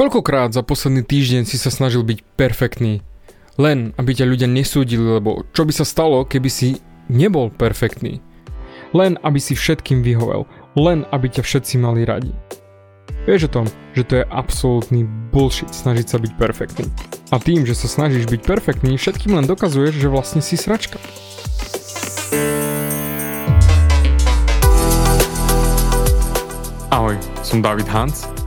Koľkokrát za posledný týždeň si sa snažil byť perfektný? Len aby ťa ľudia nesúdili, lebo čo by sa stalo, keby si nebol perfektný? Len aby si všetkým vyhovel, len aby ťa všetci mali radi. Vieš o tom, že to je absolútny bullshit snažiť sa byť perfektný. A tým, že sa snažíš byť perfektný, všetkým len dokazuješ, že vlastne si sračka. Ahoj, som David Hans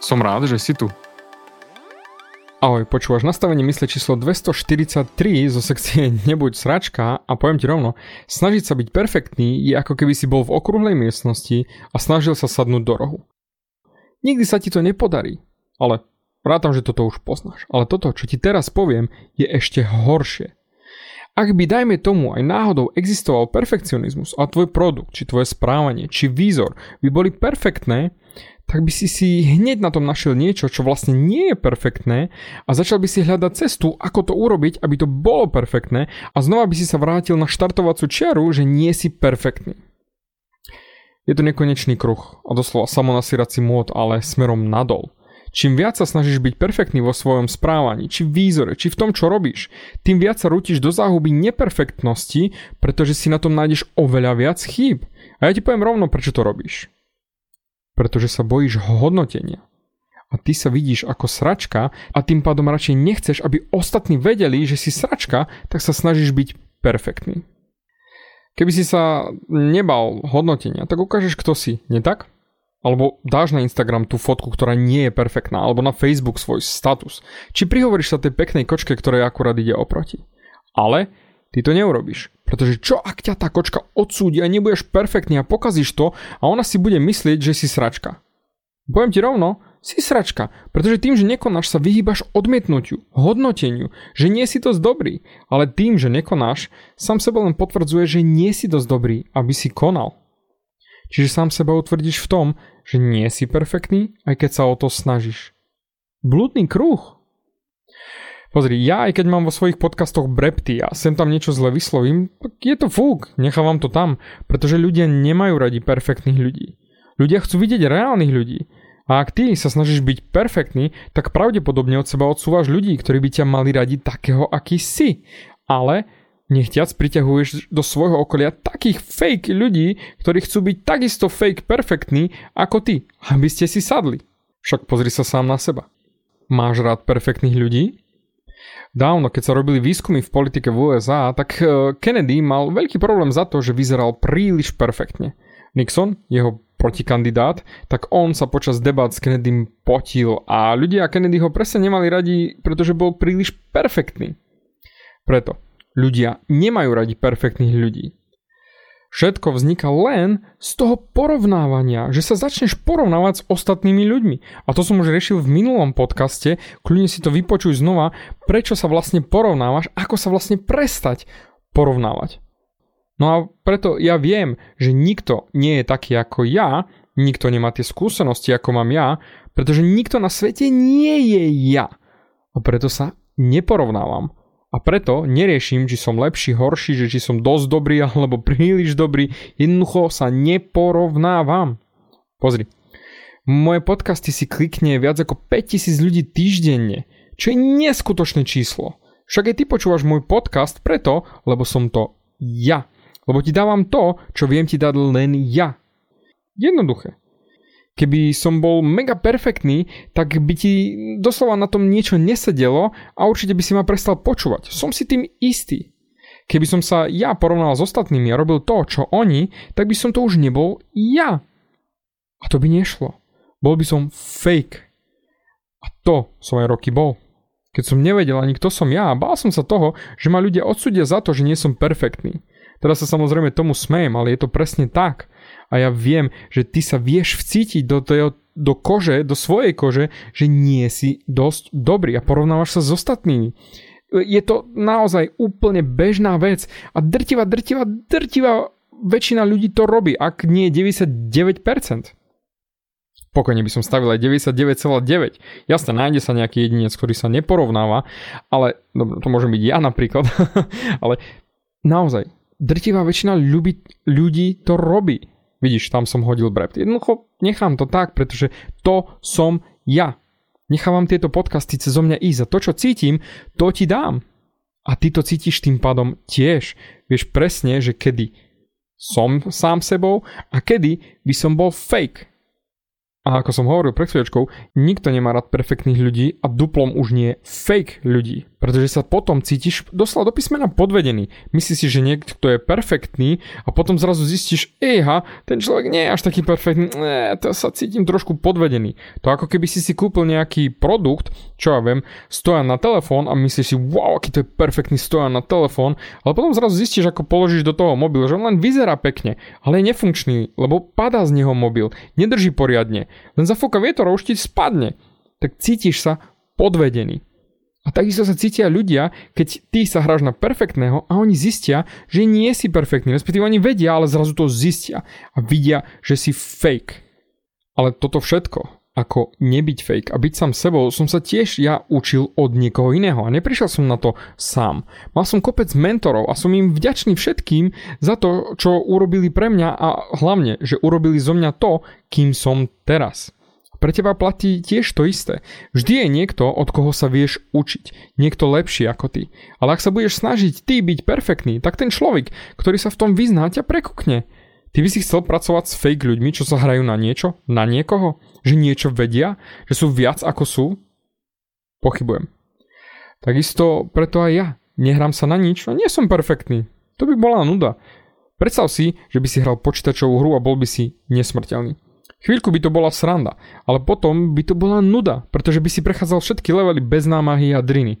Som rád, že si tu. Ahoj, počúvaš nastavenie mysle číslo 243 zo sekcie Nebuď sračka a poviem ti rovno, snažiť sa byť perfektný je ako keby si bol v okrúhlej miestnosti a snažil sa sadnúť do rohu. Nikdy sa ti to nepodarí, ale rátam, že toto už poznáš. Ale toto, čo ti teraz poviem, je ešte horšie. Ak by, dajme tomu, aj náhodou existoval perfekcionizmus a tvoj produkt, či tvoje správanie, či výzor by boli perfektné, tak by si hneď na tom našiel niečo, čo vlastne nie je perfektné a začal by si hľadať cestu, ako to urobiť, aby to bolo perfektné a znova by si sa vrátil na štartovacú čiaru, že nie si perfektný. Je to nekonečný kruh a doslova samonasírací mód, ale smerom nadol. Čím viac sa snažíš byť perfektný vo svojom správaní, či výzore, či v tom, čo robíš, tým viac sa rútiš do záhuby neperfektnosti, pretože si na tom nájdeš oveľa viac chýb. A ja ti poviem rovno, prečo to robíš. Pretože sa bojíš hodnotenia. A ty sa vidíš ako sračka a tým pádom radšej nechceš, aby ostatní vedeli, že si sračka, tak sa snažíš byť perfektný. Keby si sa nebal hodnotenia, tak ukážeš, kto si, nie tak? Alebo dáš na Instagram tú fotku, ktorá nie je perfektná, alebo na Facebook svoj status. Či prihovoríš sa tej peknej kočke, ktorej akurát ide oproti. Ale ty to neurobíš, pretože čo ak ťa tá kočka odsúdi a nebudeš perfektný a pokazíš to a ona si bude myslieť, že si sračka. Poviem ti rovno, si sračka, pretože tým, že nekonáš, sa vyhýbaš odmietnutiu, hodnoteniu, že nie si dosť dobrý, ale tým, že nekonáš, sám seba len potvrdzuje, že nie si dosť dobrý, aby si konal. Čiže sám seba utvrdíš v tom, že nie si perfektný, aj keď sa o to snažíš. Blúdny kruh. Pozri, ja aj keď mám vo svojich podcastoch brepty a sem tam niečo zle vyslovím, tak je to fúk, nechávam to tam, pretože ľudia nemajú radi perfektných ľudí. Ľudia chcú vidieť reálnych ľudí. A ak ty sa snažíš byť perfektný, tak pravdepodobne od seba odsúvaš ľudí, ktorí by ťa mali radi takého, aký si. Ale nechťac priťahuješ do svojho okolia takých fake ľudí, ktorí chcú byť takisto fake perfektní ako ty, aby ste si sadli. Však pozri sa sám na seba. Máš rád perfektných ľudí? Dávno, keď sa robili výskumy v politike v USA, tak Kennedy mal veľký problém za to, že vyzeral príliš perfektne. Nixon, jeho protikandidát, tak on sa počas debát s Kennedym potil a ľudia Kennedy ho presne nemali radi, pretože bol príliš perfektný. Preto ľudia nemajú radi perfektných ľudí. Všetko vzniká len z toho porovnávania, že sa začneš porovnávať s ostatnými ľuďmi. A to som už riešil v minulom podcaste, kľudne si to vypočuj znova, prečo sa vlastne porovnávaš, ako sa vlastne prestať porovnávať. No a preto ja viem, že nikto nie je taký ako ja, nikto nemá tie skúsenosti ako mám ja, pretože nikto na svete nie je ja. A preto sa neporovnávam. A preto neriešim, či som lepší, horší, že či som dosť dobrý alebo príliš dobrý. Jednoducho sa neporovnávam. Pozri, moje podcasty si klikne viac ako 5000 ľudí týždenne, čo je neskutočné číslo. Však aj ty počúvaš môj podcast preto, lebo som to ja. Lebo ti dávam to, čo viem ti dať len ja. Jednoduché. Keby som bol mega perfektný, tak by ti doslova na tom niečo nesedelo a určite by si ma prestal počúvať. Som si tým istý. Keby som sa ja porovnal s ostatnými a robil to, čo oni, tak by som to už nebol ja. A to by nešlo. Bol by som fake. A to som aj roky bol. Keď som nevedel ani kto som ja a bál som sa toho, že ma ľudia odsúdia za to, že nie som perfektný. Teraz sa samozrejme tomu smejem, ale je to presne tak. A ja viem, že ty sa vieš vcítiť do svojej kože, že nie si dosť dobrý a porovnávaš sa s ostatnými. Je to naozaj úplne bežná vec a drtivá väčšina ľudí to robí, ak nie 99%. Pokojne by som stavil aj 99,9. Jasne, nájde sa nejaký jedinec, ktorý sa neporovnáva, ale to môžem byť ja napríklad, ale naozaj, drtivá väčšina ľudí to robí. Vidíš, tam som hodil brept. Jednoducho nechám to tak, pretože to som ja. Nechávam tieto podcasty cezo mňa ísť a to, čo cítim, to ti dám. A ty to cítiš tým pádom tiež. Vieš presne, že kedy som sám sebou a kedy by som bol fake. A ako som hovoril pred chvíľočkou, nikto nemá rád perfektných ľudí a duplom už nie fake ľudí, pretože sa potom cítiš doslova do písmena podvedený. Myslíš si, že niekto je perfektný a potom zrazu zistíš, ten človek nie je až taký perfektný, to sa cítim trošku podvedený. To ako keby si kúpil nejaký produkt, čo ja viem, stojan na telefón a myslíš si, wow, aký to je perfektný stojan na telefón, ale potom zrazu zistíš, ako položíš do toho mobil, že on len vyzerá pekne, ale je nefunkčný, lebo padá z neho mobil, nedrží poriadne. Len zafúka vietor a už ti spadne. Tak cítiš sa podvedený. A takisto sa cítia ľudia, keď ty sa hráš na perfektného a oni zistia, že nie si perfektný. Respektíve oni vedia, ale zrazu to zistia a vidia, že si fake. Ale toto všetko, ako nebyť fake a byť sám sebou, som sa tiež ja učil od niekoho iného a neprišiel som na to sám. Mal som kopec mentorov a som im vďačný všetkým za to, čo urobili pre mňa a hlavne, že urobili zo mňa to, kým som teraz. Pre teba platí tiež to isté. Vždy je niekto, od koho sa vieš učiť. Niekto lepší ako ty. Ale ak sa budeš snažiť ty byť perfektný, tak ten človek, ktorý sa v tom vyzná, ťa prekukne. Ty by si chcel pracovať s fake ľuďmi, čo sa hrajú na niečo? Na niekoho? Že niečo vedia? Že sú viac ako sú? Pochybujem. Takisto preto aj ja. Nehrám sa na nič a nie som perfektný. To by bola nuda. Predstav si, že by si hral počítačovú hru a bol by si nesmrteľný. Chvíľku by to bola sranda, ale potom by to bola nuda, pretože by si prechádzal všetky levely bez námahy a driny.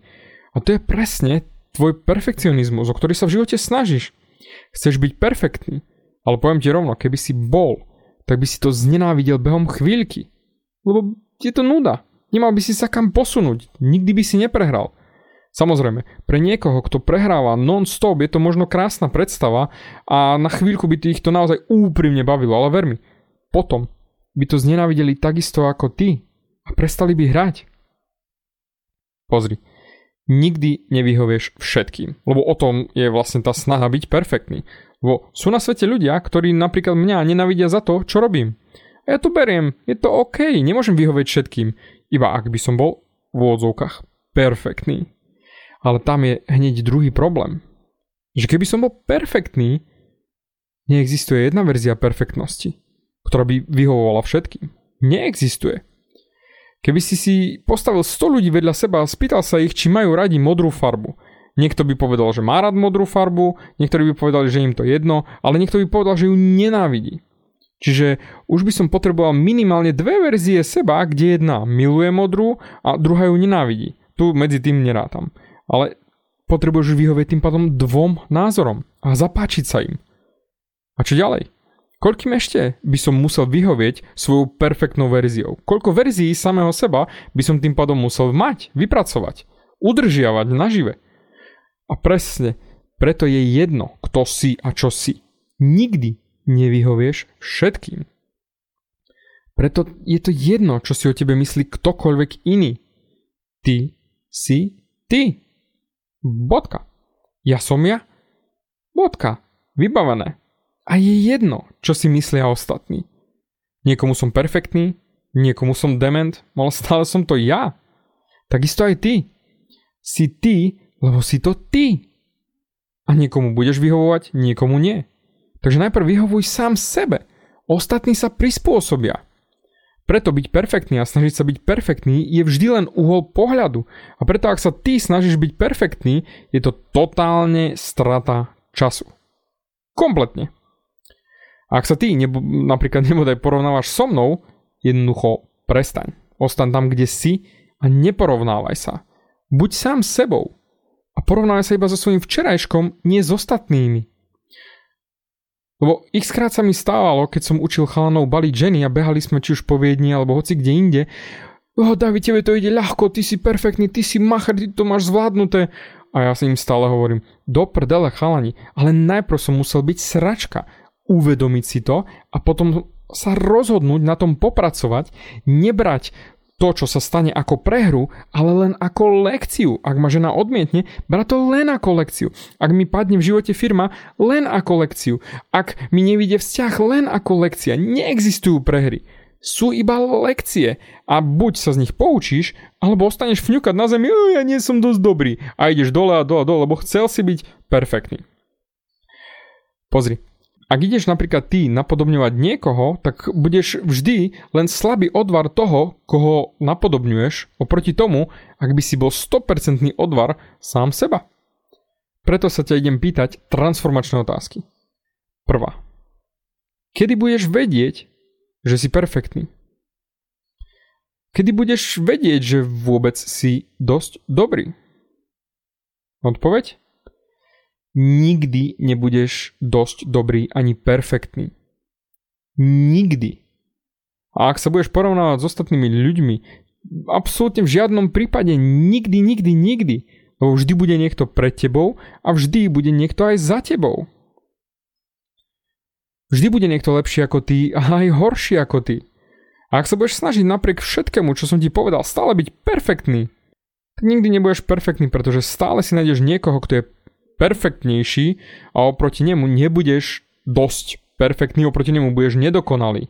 A to je presne tvoj perfekcionizmus, o ktorý sa v živote snažíš. Chceš byť perfektný. Ale poviem ti rovno, keby si bol, tak by si to znenávidel behom chvíľky. Lebo je to nuda. Nemal by si sa kam posunúť. Nikdy by si neprehral. Samozrejme, pre niekoho, kto prehráva non-stop, je to možno krásna predstava a na chvíľku by ich to naozaj úprimne bavilo. Ale ver mi, potom by to znenávideli takisto ako ty a prestali by hrať. Pozri, nikdy nevyhovieš všetkým. Lebo o tom je vlastne tá snaha byť perfektný. Lebo sú na svete ľudia, ktorí napríklad mňa nenávidia za to, čo robím. A ja to beriem, je to OK, nemôžem vyhovieť všetkým, iba ak by som bol v odzvukách perfektný. Ale tam je hneď druhý problém. Že keby som bol perfektný, neexistuje jedna verzia perfektnosti, ktorá by vyhovovala všetkým. Neexistuje. Keby si si postavil 100 ľudí vedľa seba a spýtal sa ich, či majú radi modrú farbu. Niekto by povedal, že má rád modrú farbu, niektorí by povedali, že im to jedno, ale niekto by povedal, že ju nenávidí. Čiže už by som potreboval minimálne dve verzie seba, kde jedna miluje modrú a druhá ju nenávidí. Tu medzi tým nerátam. Ale potrebuješ vyhovieť tým pádom dvom názorom a zapáčiť sa im. A čo ďalej? Koľkým ešte by som musel vyhovieť svojou perfektnou verziou? Koľko verzií samého seba by som tým pádom musel mať, vypracovať, udržiavať nažive? A presne, preto je jedno, kto si a čo si. Nikdy nevyhovieš všetkým. Preto je to jedno, čo si o tebe myslí ktokoľvek iný. Ty si ty. Bodka. Ja som ja. Bodka. Vybavené. A je jedno, čo si myslia ostatní. Niekomu som perfektný, niekomu som dement, ale stále som to ja. Takisto aj ty. Si ty, lebo si to ty. A niekomu budeš vyhovovať, niekomu nie. Takže najprv vyhovuj sám sebe. Ostatní sa prispôsobia. Preto byť perfektný a snažiť sa byť perfektný je vždy len uhol pohľadu. A preto ak sa ty snažíš byť perfektný, je to totálne strata času. Kompletne. A ak sa ty napríklad nebodaj porovnávaš so mnou, jednoducho prestaň. Ostaň tam, kde si a neporovnávaj sa. Buď sám s sebou a porovnávaj sa iba so svojím včerajškom, nie s ostatnými. Lebo xkrát sa mi stávalo, keď som učil chalanov baliť ženy a behali sme či už po Viedni alebo hoci kde inde. David, tebe to ide ľahko, ty si perfektný, ty si machr, ty to máš zvládnuté. A ja si im stále hovorím, do prdele chalani, ale najprv som musel byť sračka, uvedomiť si to a potom sa rozhodnúť na tom popracovať, nebrať to, čo sa stane ako prehru, ale len ako lekciu. Ak ma žena odmietne, brať to len ako lekciu. Ak mi padne v živote firma, len ako lekciu. Ak mi nevyjde vzťah, len ako lekcia. Neexistujú prehry. Sú iba lekcie. A buď sa z nich poučíš, alebo ostaneš fňukať na zemi, ja nie som dosť dobrý. A ideš dole a dole a dole, lebo chcel si byť perfektný. Pozri. Ak ideš napríklad ty napodobňovať niekoho, tak budeš vždy len slabý odvar toho, koho napodobňuješ, oproti tomu, ak by si bol 100% odvar sám seba. Preto sa ťa idem pýtať transformačné otázky. Prvá. Kedy budeš vedieť, že si perfektný? Kedy budeš vedieť, že vôbec si dosť dobrý? Odpoveď? Nikdy nebudeš dosť dobrý ani perfektný. Nikdy. A ak sa budeš porovnávať s ostatnými ľuďmi, absolútne v žiadnom prípade nikdy. Lebo vždy bude niekto pred tebou a vždy bude niekto aj za tebou. Vždy bude niekto lepší ako ty a aj horší ako ty. A ak sa budeš snažiť napriek všetkému, čo som ti povedal, stále byť perfektný, tak nikdy nebudeš perfektný, pretože stále si nájdeš niekoho, kto je perfektnejší a oproti nemu nebudeš dosť perfektný, oproti nemu budeš nedokonalý.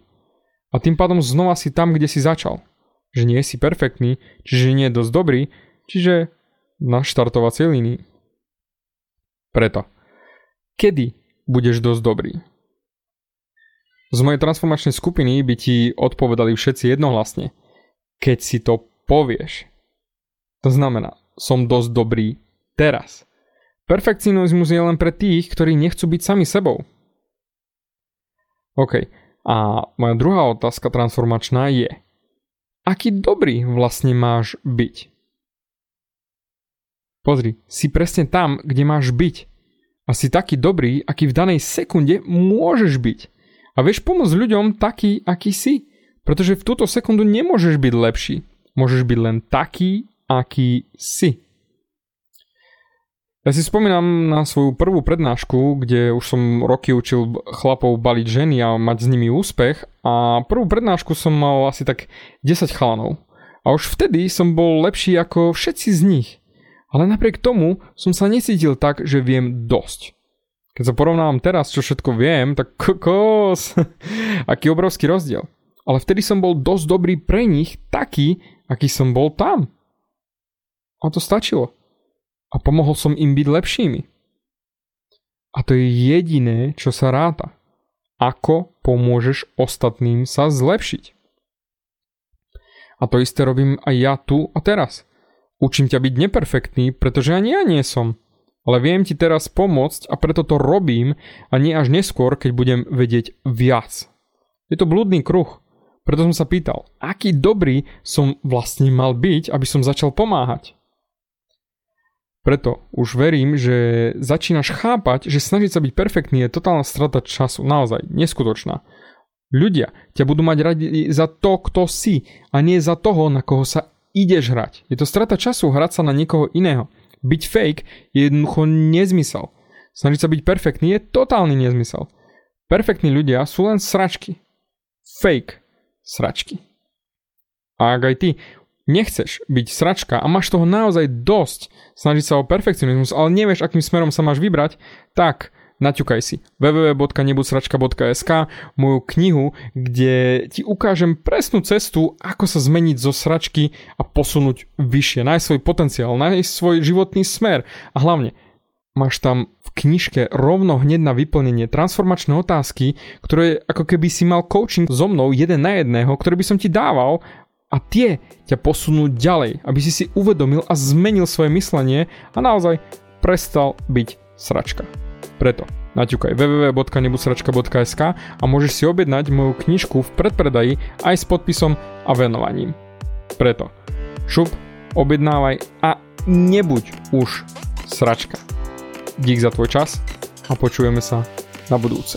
A tým pádom znova si tam, kde si začal. Že nie si perfektný, čiže nie je dosť dobrý, čiže na štartovacej línii. Preto, kedy budeš dosť dobrý? Z mojej transformačnej skupiny by ti odpovedali všetci jednohlasne. Keď si to povieš. To znamená, som dosť dobrý teraz. Perfekcionizmus je len pre tých, ktorí nechcú byť sami sebou. OK. A moja druhá otázka transformačná je, aký dobrý vlastne máš byť? Pozri, si presne tam, kde máš byť. A si taký dobrý, aký v danej sekunde môžeš byť. A vieš pomôcť ľuďom taký, aký si. Pretože v túto sekundu nemôžeš byť lepší. Môžeš byť len taký, aký si. Ja si spomínam na svoju prvú prednášku, kde už som roky učil chlapov baliť ženy a mať s nimi úspech a prvú prednášku som mal asi tak 10 chalanov. A už vtedy som bol lepší ako všetci z nich. Ale napriek tomu som sa necítil tak, že viem dosť. Keď sa porovnávam teraz, čo všetko viem, tak kokos, aký obrovský rozdiel. Ale vtedy som bol dosť dobrý pre nich, taký, aký som bol tam. A to stačilo. A pomohol som im byť lepšími. A to je jediné, čo sa ráta. Ako pomôžeš ostatným sa zlepšiť. A to isté robím aj ja tu a teraz. Učím ťa byť neperfektný, pretože ani ja nie som. Ale viem ti teraz pomôcť a preto to robím a nie až neskôr, keď budem vedieť viac. Je to blúdny kruh. Preto som sa pýtal, aký dobrý som vlastne mal byť, aby som začal pomáhať. Preto už verím, že začínaš chápať, že snažiť sa byť perfektný je totálna strata času, naozaj neskutočná. Ľudia ťa budú mať radi za to, kto si a nie za toho, na koho sa ideš hrať. Je to strata času hrať sa na niekoho iného. Byť fake je jednoducho nezmysel. Snažiť sa byť perfektný je totálny nezmysel. Perfektní ľudia sú len sračky. Fake sračky. A ak aj ty nechceš byť sračka a máš toho naozaj dosť snažiť sa o perfekcionizmus, ale nevieš, akým smerom sa máš vybrať, tak naťukaj si www.nebudsračka.sk moju knihu, kde ti ukážem presnú cestu, ako sa zmeniť zo sračky a posunúť vyššie. Nájsť svoj potenciál, nájsť svoj životný smer a hlavne Máš tam v knižke rovno hneď na vyplnenie transformačné otázky, ktoré ako keby si mal coaching so mnou jeden na jedného, ktoré by som ti dával a tie ťa posunú ďalej, aby si si uvedomil a zmenil svoje myslenie a naozaj prestal byť sračka. Preto naťukaj www.nebudsračka.sk a môžeš si objednať moju knižku v predpredaji aj s podpisom a venovaním. Preto šup, objednávaj a nebuď už sračka. Dík za tvoj čas a počujeme sa na budúce.